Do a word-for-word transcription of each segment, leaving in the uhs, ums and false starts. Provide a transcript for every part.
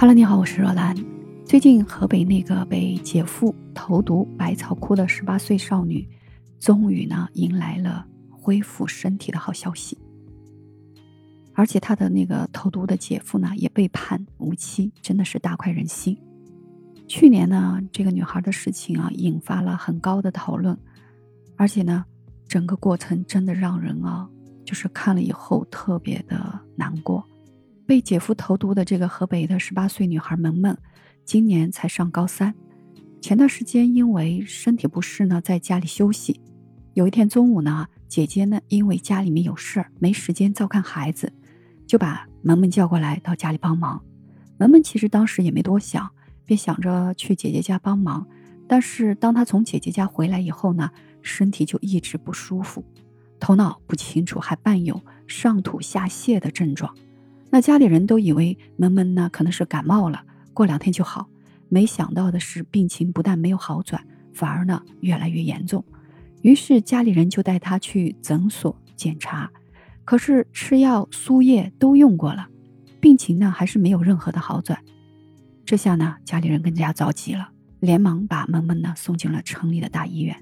哈喽，你好，我是若兰。最近河北那个被姐夫投毒百草枯的十八岁少女，终于呢迎来了恢复身体的好消息。而且她的那个投毒的姐夫呢也被判无期，真的是大快人心。去年呢这个女孩的事情啊引发了很高的讨论，而且呢整个过程真的让人啊就是看了以后特别的难过。被姐夫投毒的这个河北的十八岁女孩萌萌，今年才上高三。前段时间因为身体不适呢，在家里休息。有一天中午呢，姐姐呢因为家里面有事儿，没时间照看孩子，就把萌萌叫过来到家里帮忙。萌萌其实当时也没多想，便想着去姐姐家帮忙。但是当她从姐姐家回来以后呢，身体就一直不舒服，头脑不清楚，还伴有上吐下泻的症状。那家里人都以为萌萌呢可能是感冒了，过两天就好，没想到的是病情不但没有好转，反而呢越来越严重。于是家里人就带她去诊所检查，可是吃药输液都用过了，病情呢还是没有任何的好转。这下呢家里人更加着急了，连忙把萌萌呢送进了城里的大医院。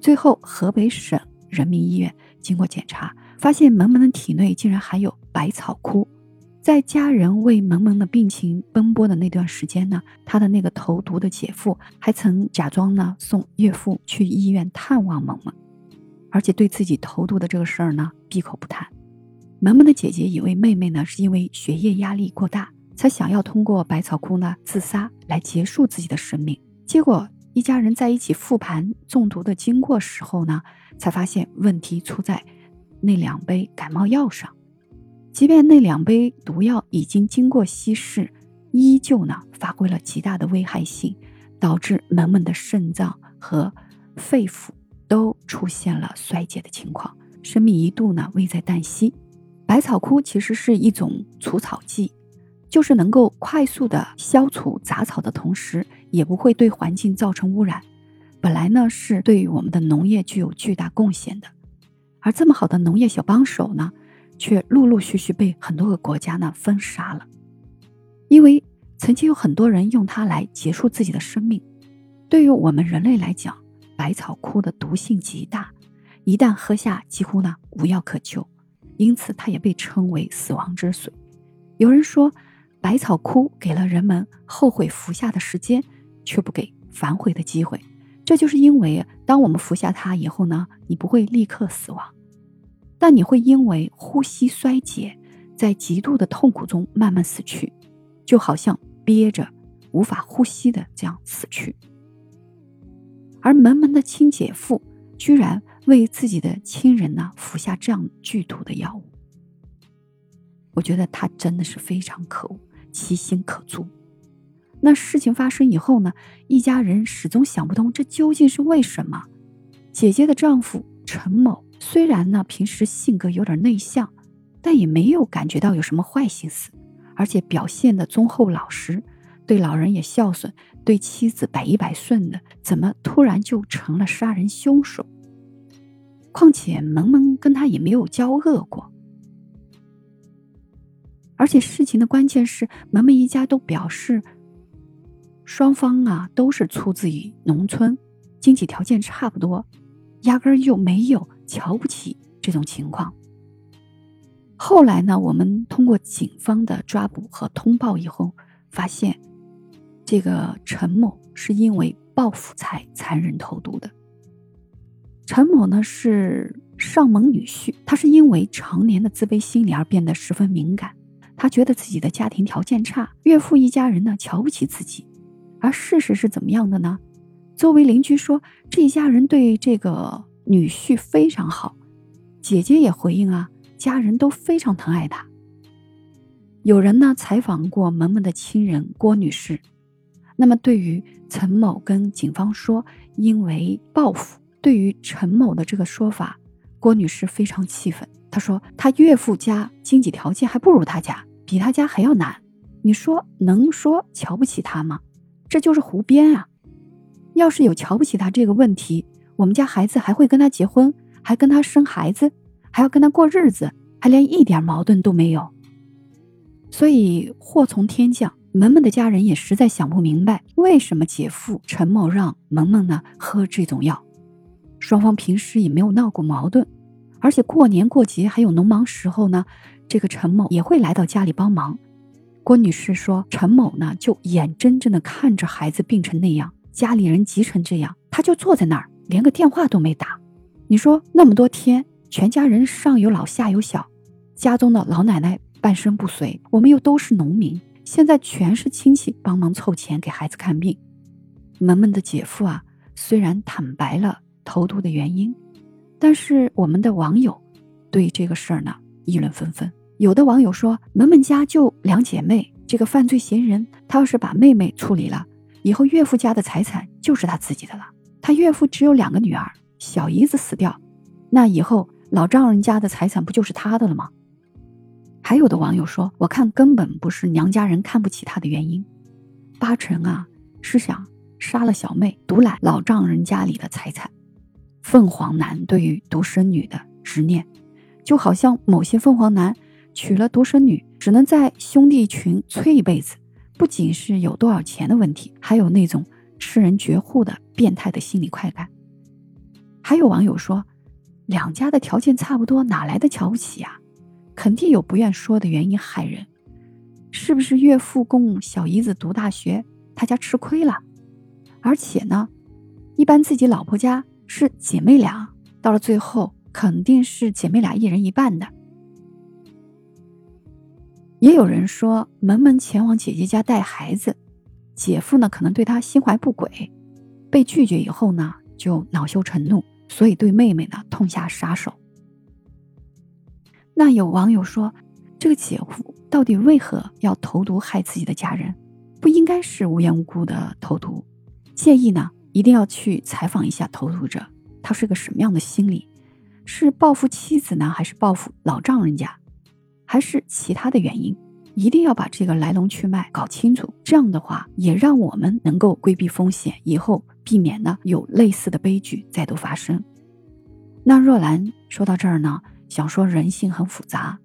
最后河北省人民医院经过检查，发现萌萌的体内竟然含有百草枯。在家人为萌萌的病情奔波的那段时间呢，他的那个投毒的姐夫还曾假装呢送岳父去医院探望萌萌，而且对自己投毒的这个事儿呢闭口不谈。萌萌的姐姐以为妹妹呢是因为学业压力过大，才想要通过百草枯呢自杀来结束自己的生命。结果一家人在一起复盘中毒的经过时候呢，才发现问题出在那两杯感冒药上。即便那两杯毒药已经经过稀释，依旧呢发挥了极大的危害性，导致萌萌的肾脏和肺腑都出现了衰竭的情况，生命一度呢危在旦夕。百草枯其实是一种除草剂，就是能够快速的消除杂草的同时，也不会对环境造成污染。本来呢是对我们的农业具有巨大贡献的，而这么好的农业小帮手呢，却陆陆续续被很多个国家呢封杀了。因为曾经有很多人用它来结束自己的生命。对于我们人类来讲，百草枯的毒性极大，一旦喝下几乎呢无药可救，因此它也被称为死亡之水。有人说百草枯给了人们后悔服下的时间，却不给反悔的机会。这就是因为当我们服下它以后呢，你不会立刻死亡，但你会因为呼吸衰竭，在极度的痛苦中慢慢死去，就好像憋着无法呼吸的这样死去。而萌萌的亲姐夫居然为自己的亲人呢服下这样剧毒的药物，我觉得他真的是非常可恶，其心可诛。那事情发生以后呢，一家人始终想不通这究竟是为什么。姐姐的丈夫陈某虽然呢平时性格有点内向，但也没有感觉到有什么坏心思，而且表现的忠厚老实，对老人也孝顺，对妻子百依百顺的，怎么突然就成了杀人凶手？况且萌萌跟他也没有交恶过。而且事情的关键是，萌萌一家都表示双方啊都是出自于农村，经济条件差不多，压根儿又没有瞧不起这种情况。后来呢，我们通过警方的抓捕和通报以后，发现这个陈某是因为报复才残忍投毒的。陈某呢是上门女婿，他是因为常年的自卑心理而变得十分敏感，他觉得自己的家庭条件差，岳父一家人呢瞧不起自己。而事实是怎么样的呢？周围邻居说这一家人对这个女婿非常好，姐姐也回应啊，家人都非常疼爱她。有人呢采访过萌萌的亲人郭女士，那么对于陈某跟警方说因为报复，对于陈某的这个说法，郭女士非常气愤。她说她岳父家经济条件还不如她家，比她家还要难，你说能说瞧不起她吗？这就是胡编啊！要是有瞧不起她这个问题，我们家孩子还会跟他结婚，还跟他生孩子，还要跟他过日子，还连一点矛盾都没有。所以祸从天降，萌萌的家人也实在想不明白，为什么姐夫陈某让萌萌呢喝这种药。双方平时也没有闹过矛盾，而且过年过节还有农忙时候呢，这个陈某也会来到家里帮忙。郭女士说，陈某呢就眼睁睁地看着孩子病成那样，家里人急成这样，他就坐在那儿连个电话都没打。你说那么多天，全家人上有老下有小，家中的老奶奶半身不遂，我们又都是农民，现在全是亲戚帮忙凑钱给孩子看病。萌萌的姐夫啊，虽然坦白了投毒的原因，但是我们的网友对这个事儿呢议论纷纷。有的网友说，萌萌家就两姐妹，这个犯罪嫌疑人他要是把妹妹处理了，以后岳父家的财产就是他自己的了，他岳父只有两个女儿，小姨子死掉，那以后老丈人家的财产不就是他的了吗？还有的网友说，我看根本不是娘家人看不起他的原因，八成啊是想杀了小妹，独揽老丈人家里的财产。凤凰男对于独生女的执念，就好像某些凤凰男娶了独生女，只能在兄弟群催一辈子，不仅是有多少钱的问题，还有那种吃人绝户的变态的心理快感。还有网友说，两家的条件差不多，哪来的瞧不起啊？肯定有不愿说的原因害人，是不是岳父供小姨子读大学，他家吃亏了？而且呢，一般自己老婆家是姐妹俩，到了最后肯定是姐妹俩一人一半的。也有人说，萌萌前往姐姐家带孩子，姐夫呢可能对她心怀不轨，被拒绝以后呢就恼羞成怒，所以对妹妹呢痛下杀手。那有网友说，这个姐夫到底为何要投毒害自己的家人？不应该是无缘无故的投毒。建议呢一定要去采访一下投毒者，他是个什么样的心理？是报复妻子呢，还是报复老丈人家？还是其他的原因？一定要把这个来龙去脉搞清楚，这样的话也让我们能够规避风险，以后避免呢有类似的悲剧再度发生。那若兰说到这儿呢，想说人性很复杂，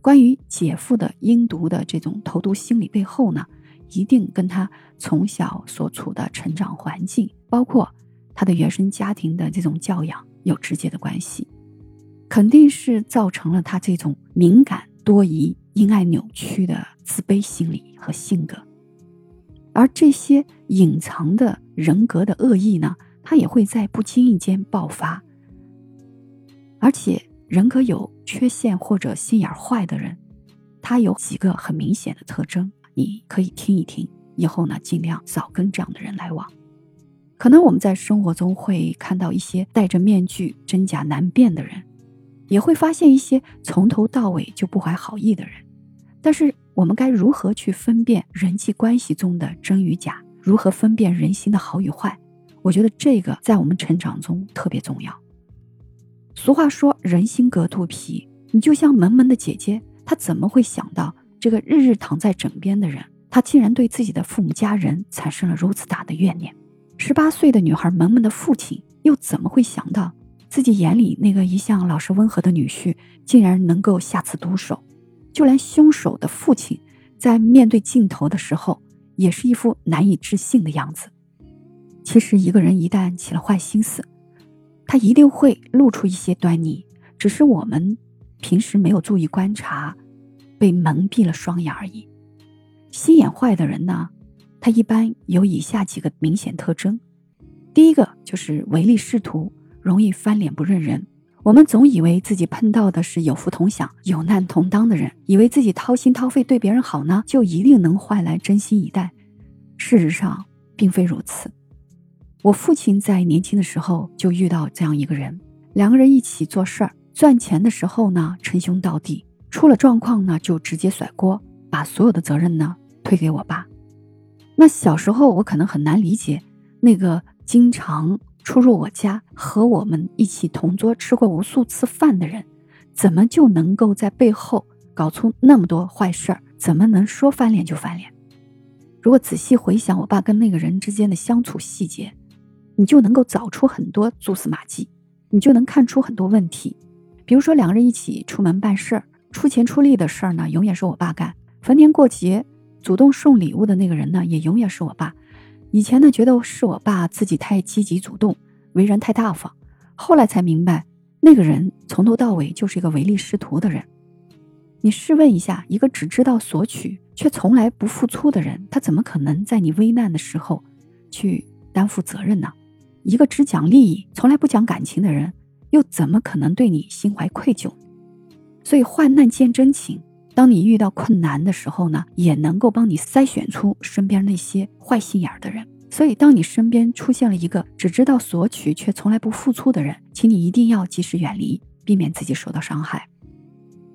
关于姐夫的阴毒的这种投毒心理背后呢，一定跟他从小所处的成长环境，包括他的原生家庭的这种教养有直接的关系，肯定是造成了他这种敏感多疑、因爱扭曲的自卑心理和性格。而这些隐藏的人格的恶意呢，它也会在不经意间爆发。而且人格有缺陷或者心眼坏的人，他有几个很明显的特征，你可以听一听，以后呢尽量少跟这样的人来往。可能我们在生活中会看到一些戴着面具真假难辨的人，也会发现一些从头到尾就不怀好意的人，但是我们该如何去分辨人际关系中的真与假，如何分辨人心的好与坏？我觉得这个在我们成长中特别重要。俗话说，人心隔肚皮，你就像萌萌的姐姐，她怎么会想到这个日日躺在枕边的人，她竟然对自己的父母家人产生了如此大的怨念？十八岁的女孩萌萌的父亲又怎么会想到自己眼里那个一向老实温和的女婿竟然能够下此毒手？就连凶手的父亲在面对镜头的时候也是一副难以置信的样子。其实一个人一旦起了坏心思，他一定会露出一些端倪，只是我们平时没有注意观察，被蒙蔽了双眼而已。心眼坏的人呢，他一般有以下几个明显特征。第一个就是唯利是图，容易翻脸不认人。我们总以为自己碰到的是有福同享、有难同当的人，以为自己掏心掏肺对别人好呢，就一定能换来真心以待。事实上并非如此。我父亲在年轻的时候就遇到这样一个人，两个人一起做事儿，赚钱的时候呢称兄道弟，出了状况呢就直接甩锅，把所有的责任呢推给我爸。那小时候我可能很难理解那个经常出入我家和我们一起同桌吃过无数次饭的人，怎么就能够在背后搞出那么多坏事儿？怎么能说翻脸就翻脸？如果仔细回想我爸跟那个人之间的相处细节，你就能够找出很多蛛丝马迹，你就能看出很多问题。比如说两个人一起出门办事儿，出钱出力的事儿呢永远是我爸干，逢年过节主动送礼物的那个人呢，也永远是我爸。以前呢，觉得是我爸自己太积极主动，为人太大方，后来才明白，那个人从头到尾就是一个唯利是图的人。你试问一下，一个只知道索取却从来不付出的人，他怎么可能在你危难的时候去担负责任呢？一个只讲利益从来不讲感情的人，又怎么可能对你心怀愧疚？所以患难见真情，当你遇到困难的时候呢，也能够帮你筛选出身边那些坏心眼的人。所以当你身边出现了一个只知道索取却从来不付出的人，请你一定要及时远离，避免自己受到伤害。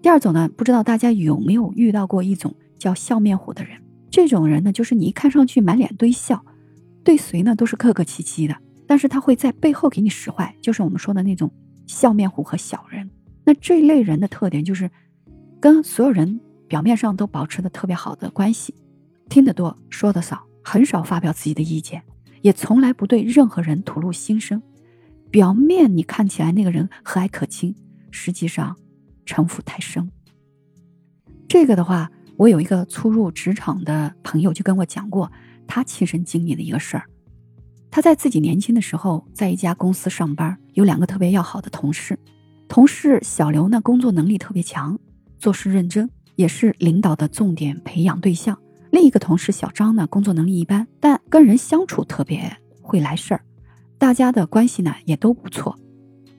第二种呢，不知道大家有没有遇到过一种叫笑面虎的人。这种人呢，就是你一看上去满脸堆笑，对谁呢都是客客气气的，但是他会在背后给你使坏，就是我们说的那种笑面虎和小人。那这类人的特点就是跟所有人表面上都保持的特别好的关系，听得多说得少，很少发表自己的意见，也从来不对任何人吐露心声。表面你看起来那个人和蔼可亲，实际上城府太深。这个的话，我有一个初入职场的朋友就跟我讲过他亲身经历的一个事儿。他在自己年轻的时候在一家公司上班，有两个特别要好的同事。同事小刘呢，工作能力特别强，做事认真，也是领导的重点培养对象。另一个同事小张呢，工作能力一般，但跟人相处特别会来事儿，大家的关系呢也都不错。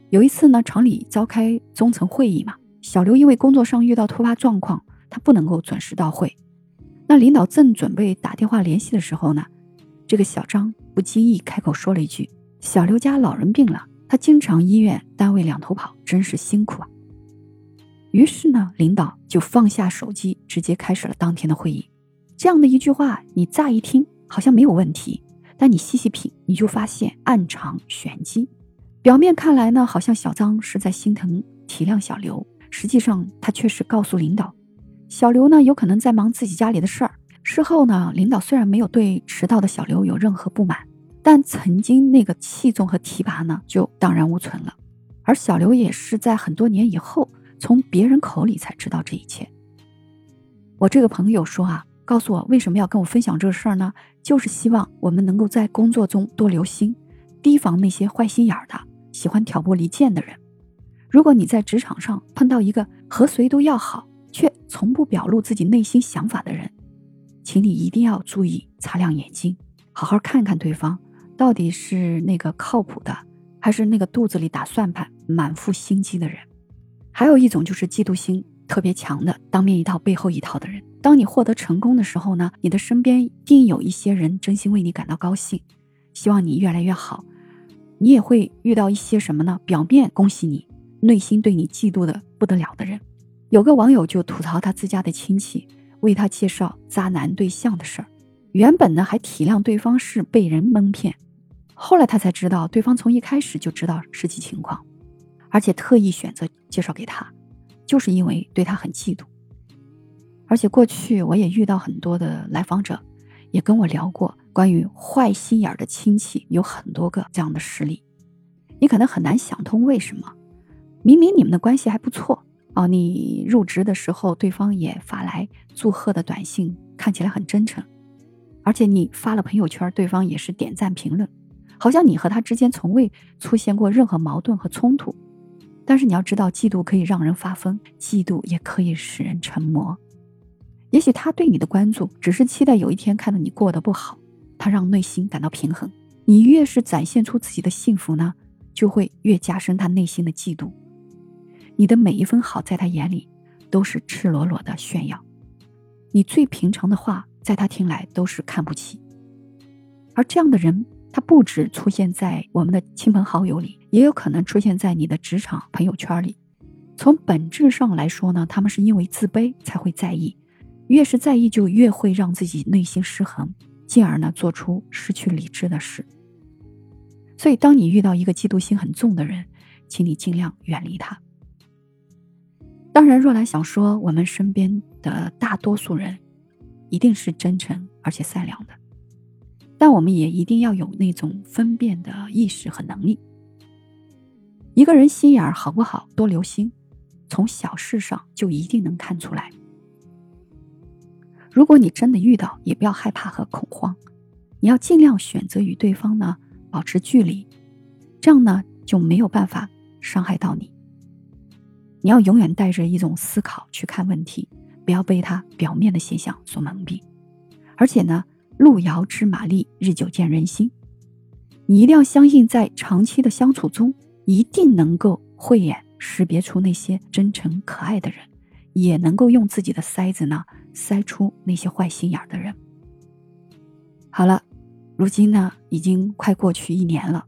有一次呢，厂里召开中层会议嘛，小刘因为工作上遇到突发状况，他不能够准时到会。那领导正准备打电话联系的时候呢，这个小张不经意开口说了一句：“小刘家老人病了，他经常医院单位两头跑，真是辛苦啊。”于是呢，领导就放下手机，直接开始了当天的会议。这样的一句话，你乍一听好像没有问题，但你细细品，你就发现暗藏玄机。表面看来呢，好像小张是在心疼体谅小刘，实际上他却是告诉领导，小刘呢有可能在忙自己家里的事儿。事后呢，领导虽然没有对迟到的小刘有任何不满，但曾经那个器重和提拔呢就荡然无存了。而小刘也是在很多年以后从别人口里才知道这一切。我这个朋友说啊，告诉我为什么要跟我分享这事儿呢，就是希望我们能够在工作中多留心，提防那些坏心眼的喜欢挑拨离间的人。如果你在职场上碰到一个和谁都要好却从不表露自己内心想法的人，请你一定要注意，擦亮眼睛，好好看看对方到底是那个靠谱的，还是那个肚子里打算盘满腹心机的人。还有一种就是嫉妒心特别强的，当面一套背后一套的人。当你获得成功的时候呢，你的身边一定有一些人真心为你感到高兴，希望你越来越好。你也会遇到一些什么呢？表面恭喜你，内心对你嫉妒的不得了的人。有个网友就吐槽他自家的亲戚为他介绍渣男对象的事儿，原本呢还体谅对方是被人蒙骗，后来他才知道对方从一开始就知道实际情况，而且特意选择介绍给他，就是因为对他很嫉妒。而且过去我也遇到很多的来访者也跟我聊过关于坏心眼的亲戚，有很多个这样的实例。你可能很难想通为什么明明你们的关系还不错啊，你入职的时候对方也发来祝贺的短信，看起来很真诚，而且你发了朋友圈，对方也是点赞评论，好像你和他之间从未出现过任何矛盾和冲突。但是你要知道，嫉妒可以让人发疯，嫉妒也可以使人成魔。也许他对你的关注只是期待有一天看到你过得不好，他让内心感到平衡。你越是展现出自己的幸福呢，就会越加深他内心的嫉妒。你的每一分好在他眼里都是赤裸裸的炫耀，你最平常的话在他听来都是看不起。而这样的人他不止出现在我们的亲朋好友里，也有可能出现在你的职场朋友圈里。从本质上来说呢，他们是因为自卑才会在意，越是在意就越会让自己内心失衡，进而呢做出失去理智的事。所以当你遇到一个嫉妒心很重的人，请你尽量远离他。当然，若兰想说，我们身边的大多数人一定是真诚而且善良的，但我们也一定要有那种分辨的意识和能力。一个人心眼好不好，多留心，从小事上就一定能看出来。如果你真的遇到，也不要害怕和恐慌，你要尽量选择与对方呢保持距离，这样呢就没有办法伤害到你。你要永远带着一种思考去看问题，不要被它表面的现象所蒙蔽。而且呢，路遥知马力，日久见人心，你一定要相信，在长期的相处中，一定能够慧眼识别出那些真诚可爱的人，也能够用自己的筛子呢筛出那些坏心眼的人。好了，如今呢已经快过去一年了，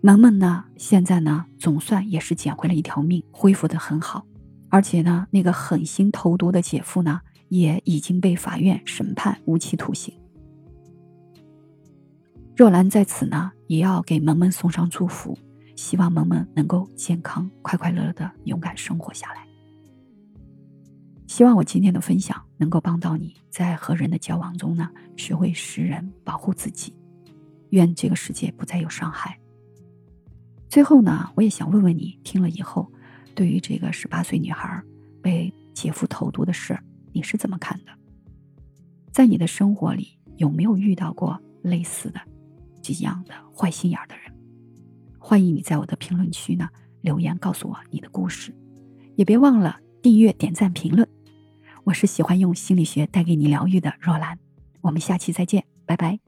萌萌呢现在呢总算也是捡回了一条命，恢复得很好，而且呢那个狠心投毒的姐夫呢也已经被法院审判无期徒刑。若兰在此呢也要给萌萌送上祝福，希望萌萌能够健康快快乐乐的勇敢生活下来。希望我今天的分享能够帮到你，在和人的交往中呢学会识人，保护自己，愿这个世界不再有伤害。最后呢，我也想问问你，听了以后对于这个十八岁女孩被姐夫投毒的事，你是怎么看的？在你的生活里有没有遇到过类似的这样的坏心眼的人？欢迎你在我的评论区呢留言告诉我你的故事，也别忘了订阅、点赞、评论。我是喜欢用心理学带给你疗愈的若兰，我们下期再见，拜拜。